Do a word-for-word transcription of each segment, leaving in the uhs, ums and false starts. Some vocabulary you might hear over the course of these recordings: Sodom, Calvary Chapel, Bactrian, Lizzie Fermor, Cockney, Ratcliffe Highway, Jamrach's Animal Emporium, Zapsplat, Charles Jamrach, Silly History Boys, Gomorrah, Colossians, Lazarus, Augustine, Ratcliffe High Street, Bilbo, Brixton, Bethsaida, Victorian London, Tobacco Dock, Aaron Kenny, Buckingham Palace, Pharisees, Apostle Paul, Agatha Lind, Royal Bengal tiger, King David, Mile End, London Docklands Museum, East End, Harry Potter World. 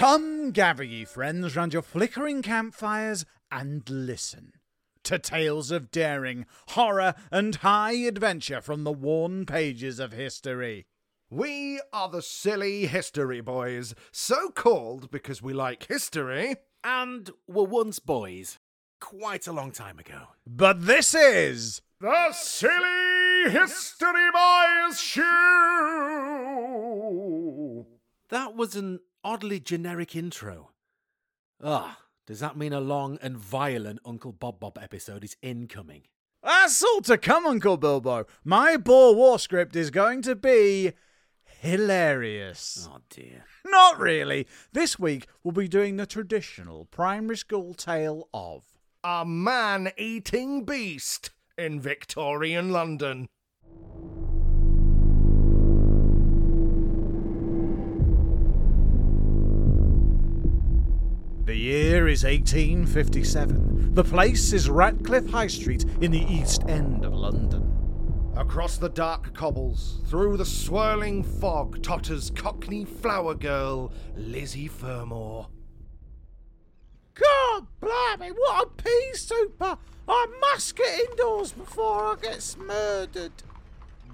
Come gather ye friends round your flickering campfires and listen to tales of daring, horror and high adventure from the worn pages of history. We are the Silly History Boys, so called because we like history and were once boys quite a long time ago. But this is the Silly History Boys Show! That was an oddly generic intro. Ah, oh, does that mean a long and violent Uncle Bob Bob episode is incoming? That's all to come, Uncle Bilbo. My Boer War script is going to be hilarious. Oh dear. Not really. This week we'll be doing the traditional primary school tale of a man-eating beast in Victorian London. The year is eighteen fifty-seven. The place is Ratcliffe High Street in the East End of London. Across the dark cobbles, through the swirling fog, totters Cockney flower girl Lizzie Fermor. God blimey, what a pea super! I must get indoors before I get murdered.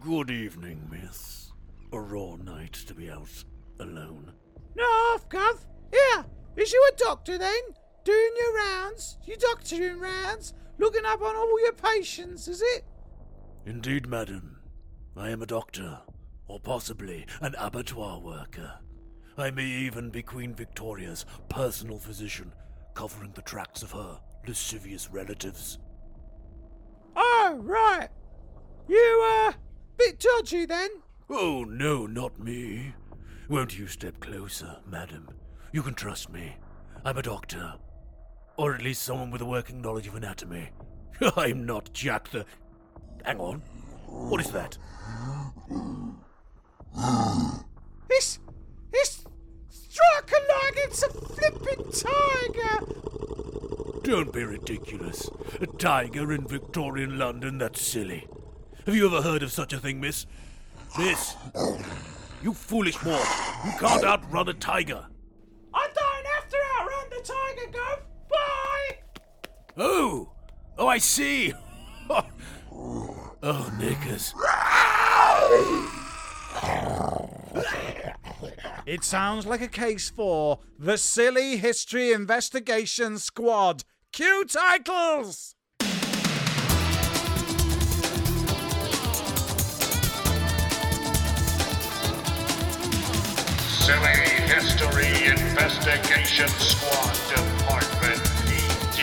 Good evening, miss. A raw night to be out alone. No, Gov. Here. Is you a doctor then? Doing your rounds? Your doctoring rounds? Looking up on all your patients, is it? Indeed, madam. I am a doctor, or possibly an abattoir worker. I may even be Queen Victoria's personal physician, covering the tracks of her lascivious relatives. Oh, right. You, uh, bit dodgy then? Oh, no, not me. Won't you step closer, madam? You can trust me. I'm a doctor. Or at least someone with a working knowledge of anatomy. I'm not Jack the... Hang on. What is that? It's... It's... Struck a light, it's a flipping tiger! Don't be ridiculous. A tiger in Victorian London, that's silly. Have you ever heard of such a thing, miss? Miss! You foolish boy! You can't outrun a tiger! Tiger, go! Bye! Oh! Oh, I see! Oh, knickers. It sounds like a case for the Silly History Investigation Squad. Cue titles! Silly History Investigation Squad, Department D D.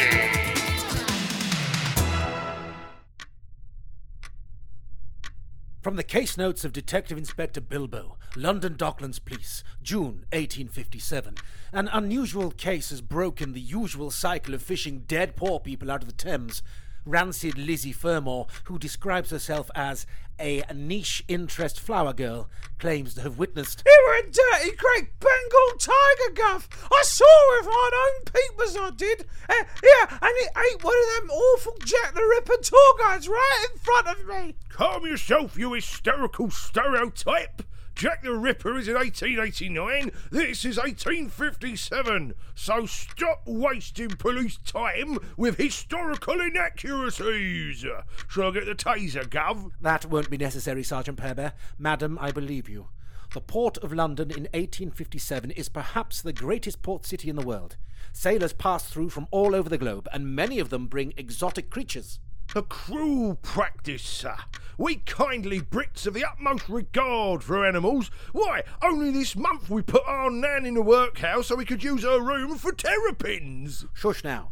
From the case notes of Detective Inspector Bilbo, London Docklands Police, June eighteen fifty-seven. An unusual case has broken the usual cycle of fishing dead poor people out of the Thames. Rancid Lizzie Fermor, who describes herself as a niche interest flower girl, claims to have witnessed... It were a dirty great Bengal tiger, Guff! I saw it with my own peepers, I did! Uh, yeah, and it ate one of them awful Jack the Ripper tour guides right in front of me! Calm yourself, you hysterical stereotype! Jack the Ripper is in eighteen eighty-nine, this is eighteen fifty-seven, so stop wasting police time with historical inaccuracies. Shall I get the taser, Gov? That won't be necessary, Sergeant Perebear. Madam, I believe you. The port of London in eighteen fifty-seven is perhaps the greatest port city in the world. Sailors pass through from all over the globe, and many of them bring exotic creatures. A cruel practice, sir. We kindly Brits have the utmost regard for animals. Why, only this month we put our nan in the workhouse so we could use her room for terrapins. Shush now.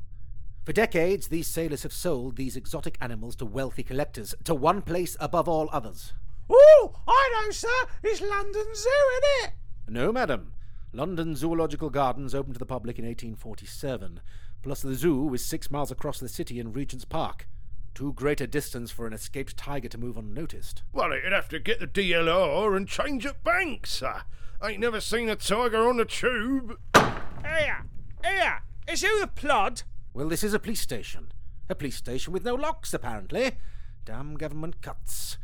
For decades, these sailors have sold these exotic animals to wealthy collectors, to one place above all others. Oh, I know, sir. It's London Zoo, isn't it? No, madam. London Zoological Gardens opened to the public in eighteen forty-seven. Plus the zoo is six miles across the city in Regent's Park. Too great a distance for an escaped tiger to move unnoticed. Well, it'd have to get the D L R and change at banks, sir. Ain't never seen a tiger on the tube. Here! Here! Is you the plod? Well, this is a police station. A police station with no locks, apparently. Damn government cuts.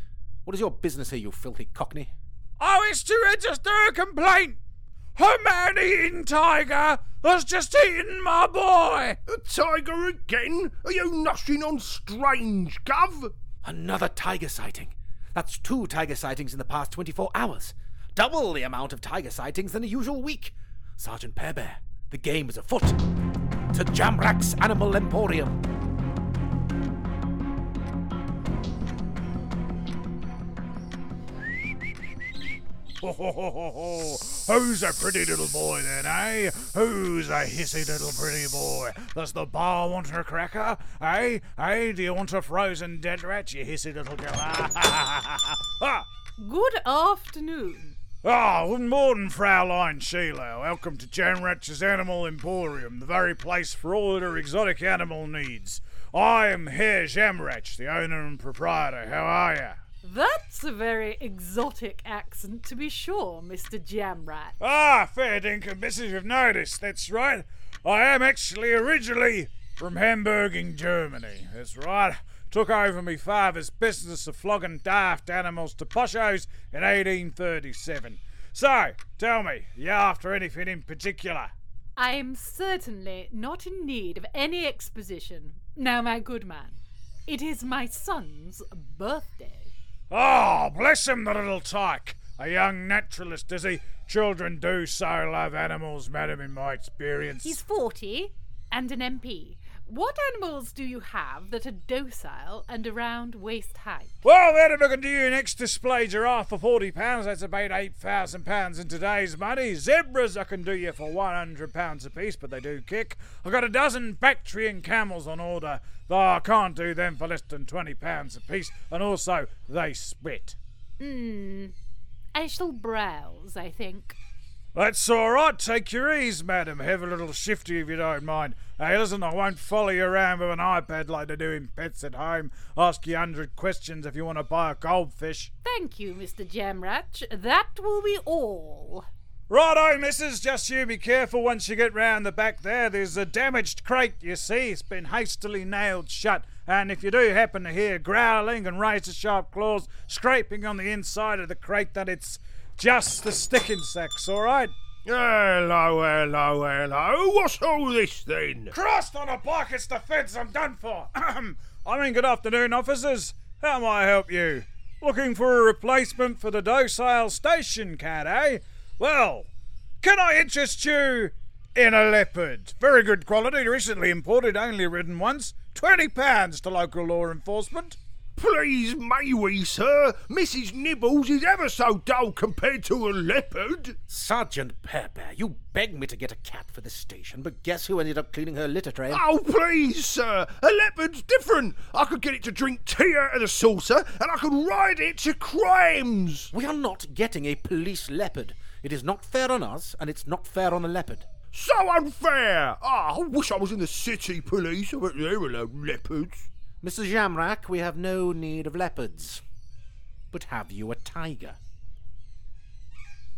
What is your business here, you filthy Cockney? Oh, it's to register a complaint! A man-eating tiger has just eaten my boy! A tiger again? Are you noshing on strange, Gov? Another tiger sighting. That's two tiger sightings in the past twenty-four hours. Double the amount of tiger sightings than a usual week. Sergeant Pearbear, the game is afoot. To Jamrach's Animal Emporium. Ho, ho, ho, ho, ho. Who's a pretty little boy then, eh? Who's a hissy little pretty boy? Does the bar want a cracker? Eh? Eh? Do you want a frozen dead rat, you hissy little girl? Ah. Good afternoon. Ah, oh, good morning, Fraulein Sheila. Welcome to Jamrach's Animal Emporium, the very place for all your exotic animal needs. I am Herr Jamrach, the owner and proprietor. How are you? That's a very exotic accent, to be sure, Mister Jamrach. Ah, fair dinkum missus, you've noticed, that's right. I am actually originally from Hamburg in Germany, that's right. Took over me father's business of flogging daft animals to poshos in eighteen thirty-seven. So, tell me, are you after anything in particular? I am certainly not in need of any exposition. Now, my good man, it is my son's birthday. Oh, bless him, the little tyke. A young naturalist, is he? Children do so love animals, madam, in my experience. He's forty and an M P. What animals do you have that are docile and around waist height? Well, madam, I can do your next display giraffe for forty pounds. That's about eight thousand pounds in today's money. Zebras I can do you for one hundred pounds apiece, but they do kick. I've got a dozen Bactrian camels on order, though I can't do them for less than twenty pounds apiece, and also they spit. Hmm, I shall browse, I think. That's all right, take your ease, madam. Have a little shifty if you don't mind. Hey, listen, I won't follow you around with an iPad like they do in Pets at Home. Ask you a hundred questions if you want to buy a goldfish. Thank you, Mister Jamrach. That will be all. Righto, missus, just you be careful once you get round the back there. There's a damaged crate, you see. It's been hastily nailed shut. And if you do happen to hear growling and razor-sharp claws scraping on the inside of the crate, then it's just the sticking sacks, all right? Hello, hello, hello. What's all this, then? Christ on a bike, it's the feds, I'm done for. I mean, good afternoon, officers. How may I help you? Looking for a replacement for the docile station cat, eh? Well, can I interest you in a leopard? Very good quality, recently imported, only ridden once. twenty pounds to local law enforcement. Please, may we, sir? Missus Nibbles is ever so dull compared to a leopard. Sergeant Pearbear, you begged me to get a cat for the station, but guess who ended up cleaning her litter tray? Oh, please, sir. A leopard's different. I could get it to drink tea out of the saucer, and I could ride it to crimes. We are not getting a police leopard. It is not fair on us, and it's not fair on a leopard. So unfair. Oh, I wish I was in the city police. But there are no leopards. Mister Jamrach, we have no need of leopards, but have you a tiger?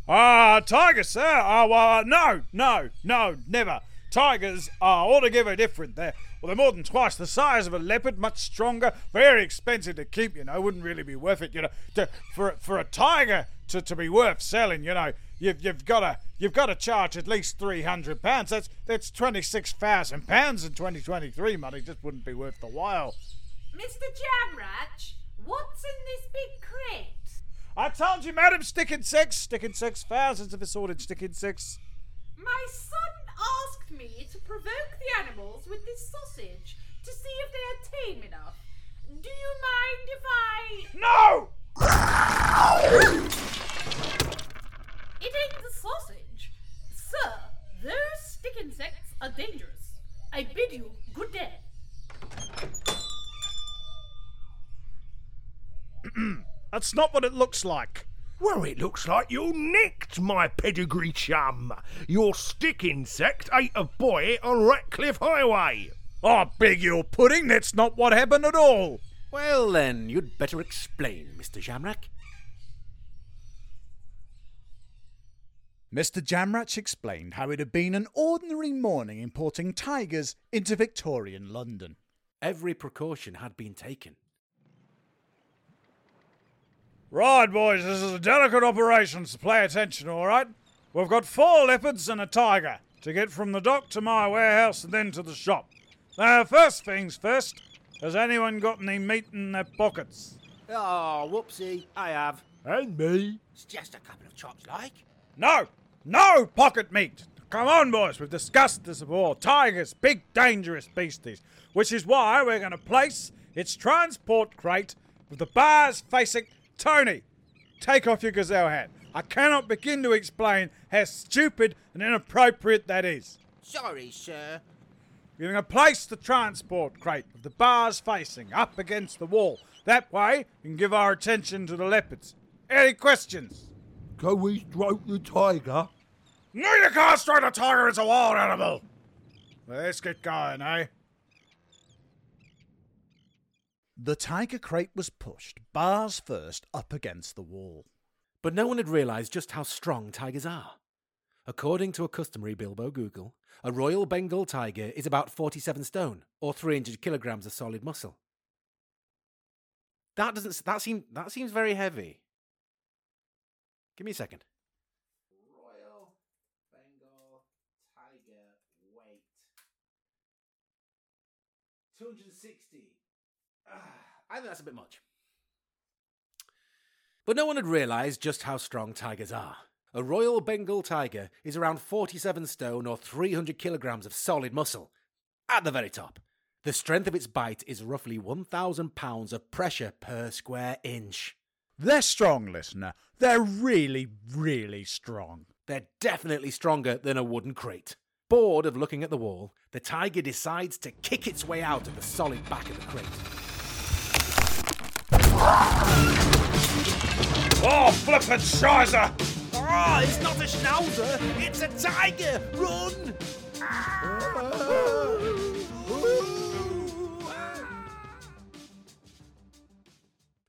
Ah, uh, tiger, sir? Oh, uh, no, no, no, never. Tigers are altogether different. They're, well, they're more than twice the size of a leopard, much stronger, very expensive to keep, you know, wouldn't really be worth it, you know, to, for, for a tiger to, to be worth selling, you know. You've, you've got to you've got to charge at least three hundred pounds. That's that's twenty-six thousand pounds in twenty twenty-three money. Just wouldn't be worth the while. Mister Jamrach, what's in this big crate? I told you, madam, stick insects, stick insects, thousands of assorted stick insects. My son asked me to provoke the animals with this sausage to see if they are tame enough. Do you mind if I... No! It ain't the sausage. Sir, those stick insects are dangerous. I bid you good day. That's not what it looks like. Well, it looks like you're nicked, my pedigree chum. Your stick insect ate a boy on Ratcliffe Highway. I beg your pudding, that's not what happened at all. Well then, you'd better explain, Mister Jamrach. Mister Jamrach explained how it had been an ordinary morning importing tigers into Victorian London. Every precaution had been taken. Right, boys, this is a delicate operation, so play attention, all right? We've got four leopards and a tiger to get from the dock to my warehouse and then to the shop. Now, first things first, has anyone got any meat in their pockets? Oh, whoopsie, I have. And me. It's just a couple of chops, like. No, no pocket meat. Come on, boys, we've discussed this before. Tigers, big, dangerous beasties, which is why we're going to place its transport crate with the bars facing Tony. Take off your gazelle hat. I cannot begin to explain how stupid and inappropriate that is. Sorry, sir. You're going to place the transport crate with the bars facing up against the wall. That way, you can give our attention to the leopards. Any questions? Can we stroke the tiger? No, you can't stroke a tiger, it's a wild animal! Let's get going, eh? The tiger crate was pushed, bars first, up against the wall. But no one had realised just how strong tigers are. According to a customary Bilbo Google, a Royal Bengal tiger is about forty-seven stone, or three hundred kilograms of solid muscle. That doesn't... That, seem, that seems very heavy. Give me a second. two hundred sixty. Uh, I think that's a bit much. But no one had realised just how strong tigers are. A Royal Bengal tiger is around forty-seven stone or three hundred kilograms of solid muscle. At the very top. The strength of its bite is roughly one thousand pounds of pressure per square inch. They're strong, listener. They're really, really strong. They're definitely stronger than a wooden crate. Bored of looking at the wall, the tiger decides to kick its way out of the solid back of the crate. Oh, flippin' shizer! Oh, it's not a schnauzer, it's a tiger! Run!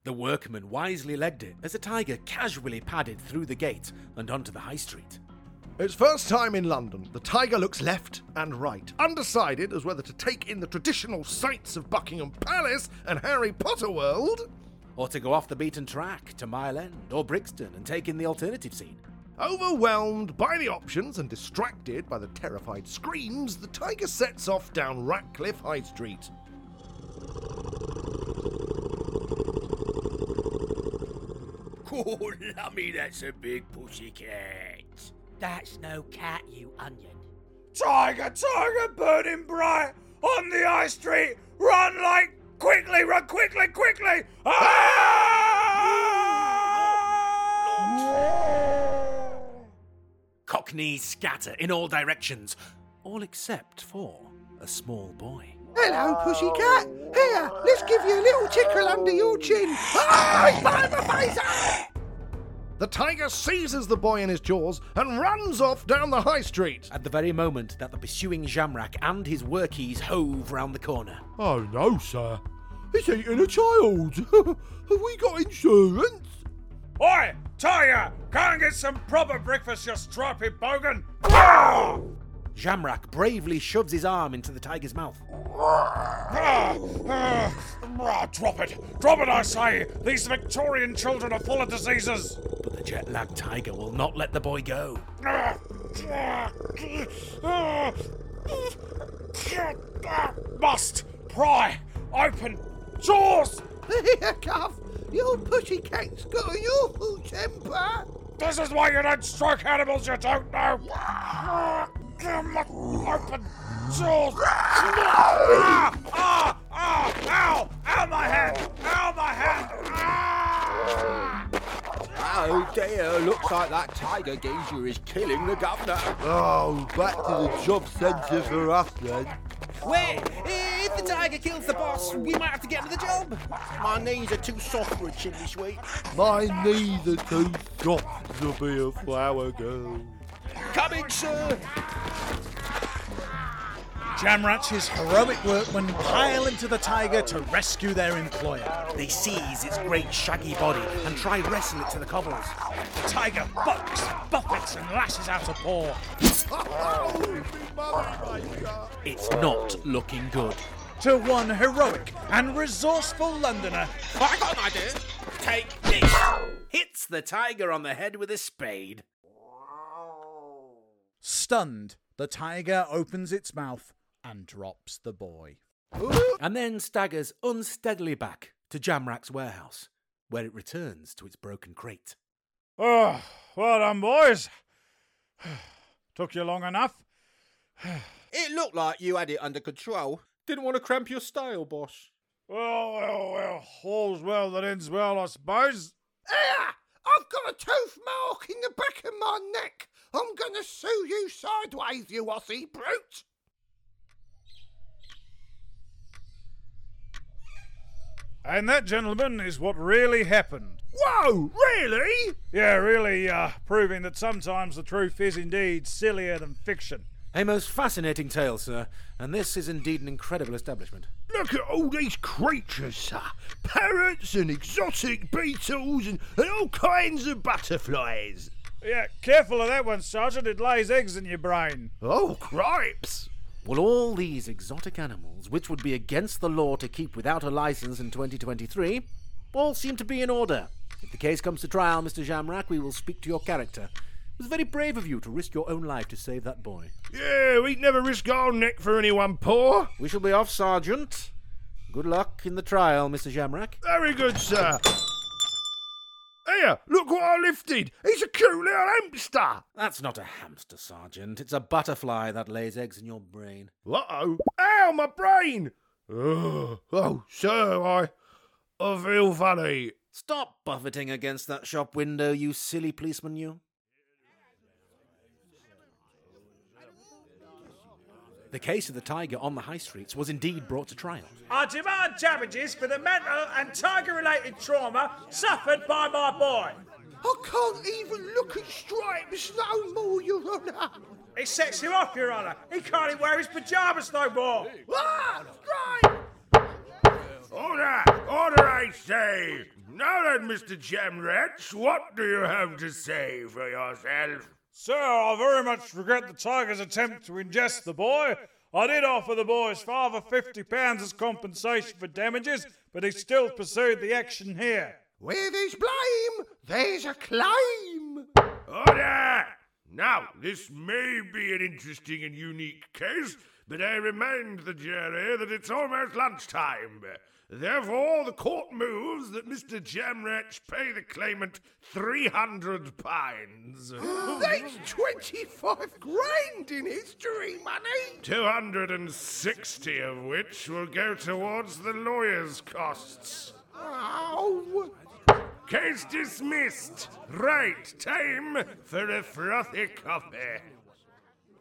The workman wisely legged it as the tiger casually padded through the gate and onto the high street. It's first time in London. The tiger looks left and right, undecided as whether to take in the traditional sights of Buckingham Palace and Harry Potter World, or to go off the beaten track to Mile End or Brixton and take in the alternative scene. Overwhelmed by the options and distracted by the terrified screams, the tiger sets off down Ratcliffe High Street. Oh, lummy, that's a big pussycat. That's no cat, you onion. Tiger, tiger, burning bright, on the high street, run like, quickly, run quickly, quickly! Ah! Cockneys scatter in all directions, all except for a small boy. Hello, pussycat. Here, let's give you a little tickle under your chin. Ah, behind the face! The tiger seizes the boy in his jaws and runs off down the high street. At the very moment that the pursuing Jamrach and his workies hove round the corner. Oh no, sir. It's eating a child. Have we got insurance? Oi, tiger! Go and get some proper breakfast, you stripy bogan! Jamrach bravely shoves his arm into the tiger's mouth. Drop it! Drop it, I say! These Victorian children are full of diseases! But the jet-lagged tiger will not let the boy go. Must! Pry! Open! Jaws! Here, Cuff! Your pussycat's got an awful temper! This is why you don't stroke animals you don't know! Open! Jaws! Ah! Ah! Ah! Ow! Ow, my hand! Ow, my hand! Ah! Oh dear, looks like that tiger geezer is killing the governor. Oh, back to the job centre for us then. Wait, if the tiger kills the boss, we might have to get him the job. My knees are too soft for a chimney sweep. My knees are too soft to be a flower girl. Come in, sir! Jamrach's heroic workmen pile into the tiger to rescue their employer. They seize its great shaggy body and try wrestle it to the cobbles. The tiger bucks, buffets and lashes out a paw. It's not looking good. To one heroic and resourceful Londoner, I got an idea. Take this. Hits the tiger on the head with a spade. Stunned, the tiger opens its mouth and drops the boy. And then staggers unsteadily back to Jamrach's warehouse, where it returns to its broken crate. Oh, well done, boys. Took you long enough. It looked like you had it under control. Didn't want to cramp your style, boss. Well, well, well, all's well that ends well, I suppose. Ah! I've got a tooth mark in the back of my neck. I'm going to sue you sideways, you Aussie brute. And that, gentlemen, is what really happened. Whoa, really? Yeah, really, uh, proving that sometimes the truth is indeed sillier than fiction. A most fascinating tale, sir, and this is indeed an incredible establishment. Look at all these creatures, sir. Parrots and exotic beetles and, and all kinds of butterflies. Yeah, careful of that one, Sergeant. It lays eggs in your brain. Oh, cripes. Well, all these exotic animals, which would be against the law to keep without a licence in twenty twenty-three, all seem to be in order. If the case comes to trial, Mister Jamrach, we will speak to your character. It was very brave of you to risk your own life to save that boy. Yeah, we'd never risk our neck for anyone poor. We shall be off, Sergeant. Good luck in the trial, Mister Jamrach. Very good, sir. Here, look what I lifted. He's a cute little hamster. That's not a hamster, Sergeant. It's a butterfly that lays eggs in your brain. Uh-oh. Ow, my brain! Oh, oh sir, I, I feel funny. Stop buffeting against that shop window, you silly policeman, you. The case of the tiger on the high streets was indeed brought to trial. I demand damages for the mental and tiger-related trauma suffered by my boy. I can't even look at stripes no more, Your Honour. It sets him off, Your Honour. He can't even wear his pyjamas no more. Ah, stripes! Order! Order, I say! Now then, Mister Jamrach, what do you have to say for yourself? Sir, I very much regret the tiger's attempt to ingest the boy. I did offer the boy's father fifty pounds as compensation for damages, but he still pursued the action here. Where there's blame, there's a claim. Order! Now, this may be an interesting and unique case, but I remind the jury that it's almost lunchtime. Therefore, the court moves that Mister Jamrach pay the claimant three hundred pounds. That's twenty-five grand in history money! two hundred sixty of which will go towards the lawyer's costs. Ow! Case dismissed. Right, time for a frothy coffee.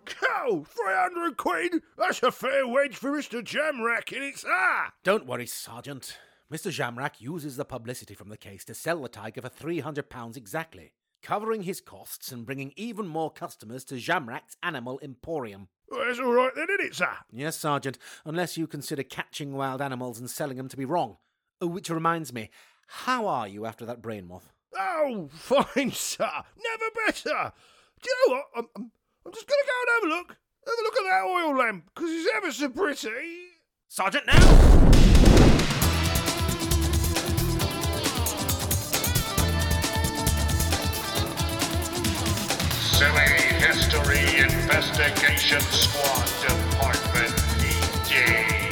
Cow! three hundred quid? That's a fair wage for Mister Jamrach in its ah! Don't worry, Sergeant. Mister Jamrach uses the publicity from the case to sell the tiger for three hundred pounds exactly, covering his costs and bringing even more customers to Jamrach's Animal Emporium. Well, that's all right then, isn't it, sir? Yes, Sergeant, unless you consider catching wild animals and selling them to be wrong. Oh, which reminds me, how are you after that brain moth? Oh, fine, sir. Never better. Do you know what? I'm... I'm I'm just going to go and have a look. Have a look at that oil lamp, because it's ever so pretty. Sergeant, now! Silly History Investigation Squad, Department D J.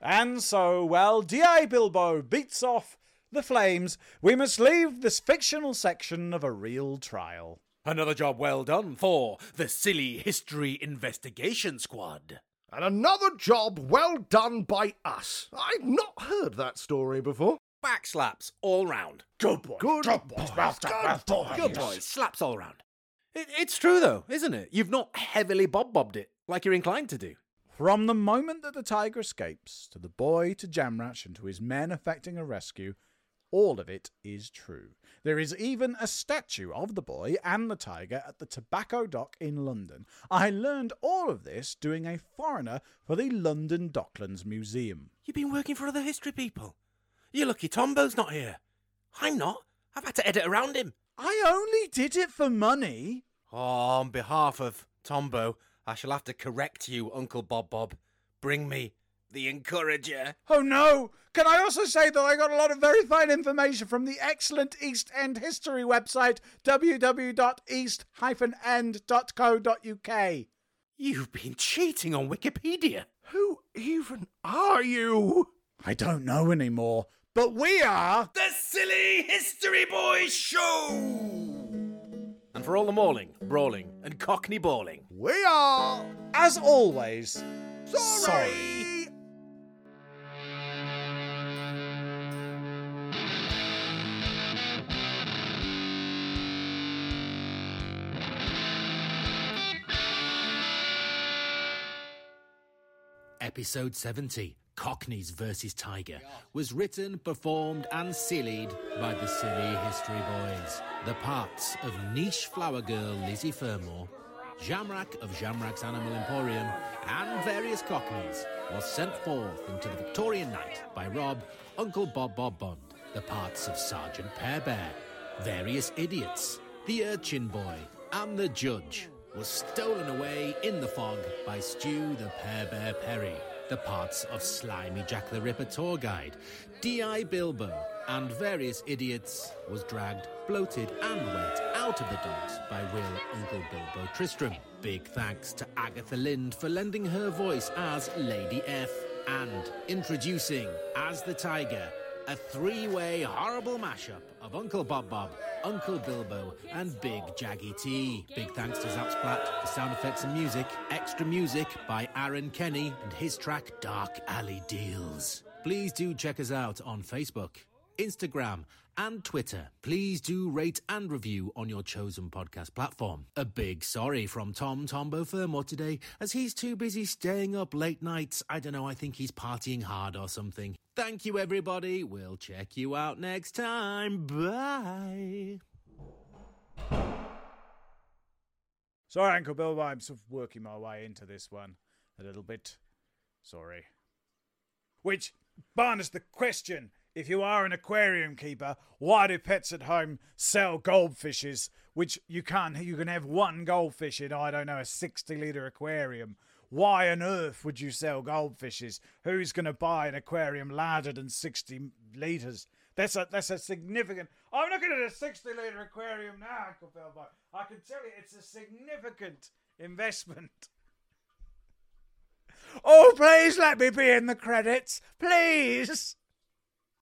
And so, well, D A Bilbo beats off the flames. We must leave this fictional section of a real trial. Another job well done for the Silly History Investigation Squad. And another job well done by us. I've not heard that story before. Back slaps all round. Good boy. Good, good boy. Boys. Good, good boy. Good boy. Slaps all round. It, it's true though, isn't it? You've not heavily bob-bobbed it like you're inclined to do. From the moment that the tiger escapes, to the boy, to Jamrach, and to his men effecting a rescue, all of it is true. There is even a statue of the boy and the tiger at the Tobacco Dock in London. I learned all of this doing a foreigner for the London Docklands Museum. You've been working for other history people. You're lucky Tombo's not here. I'm not. I've had to edit around him. I only did it for money. Oh, on behalf of Tombo, I shall have to correct you, Uncle Bob Bob. Bring me the encourager. Oh no! Can I also say that I got a lot of very fine information from the excellent East End history website, w w w dot east dash end dot co dot u k. You've been cheating on Wikipedia. Who even are you? I don't know anymore, but we are... The Silly History Boys Show! And for all the mauling, brawling, and cockney bawling, we are, as always, sorry! sorry. Episode seventy, Cockneys versus. Tiger, was written, performed and sillied by the Silly History Boys. The parts of niche flower girl Lizzie Fermor, Jamrach of Jamrach's Animal Emporium and various Cockneys was sent forth into the Victorian night by Rob, Uncle Bob Bob Bond, the parts of Sergeant Pear Bear, various idiots, the urchin boy and the judge was stolen away in the fog by Stew the Pear Bear Perry, the parts of Slimy Jack the Ripper tour guide, D I Bilbo, and various idiots was dragged, bloated and wet out of the dogs by Will Uncle Bilbo Tristram. Big thanks to Agatha Lind for lending her voice as Lady F, and introducing as the Tiger, a three-way horrible mashup of Uncle Bob Bob, Uncle Bilbo and Big Jaggy T. Big thanks to Zapsplat for sound effects and music. Extra music by Aaron Kenny and his track Dark Alley Deals. Please do check us out on Facebook, Instagram and Twitter. Please do rate and review on your chosen podcast platform. A big sorry from Tom Tombo Fermor today, as he's too busy staying up late nights. I don't know, I think he's partying hard or something. Thank you, everybody. We'll check you out next time. Bye. Sorry, Uncle Bilbo, I'm sort of working my way into this one a little bit. Sorry. Which barnes the question, if you are an aquarium keeper, why do pets at home sell goldfishes? Which you can, you can have one goldfish in, I don't know, a sixty litre aquarium. Why on earth would you sell goldfishes? Who's going to buy an aquarium larger than sixty litres? That's a that's a significant... I'm looking at a sixty litre aquarium now, Uncle Bilbo. I can tell you it's a significant investment. Oh, please let me be in the credits. Please.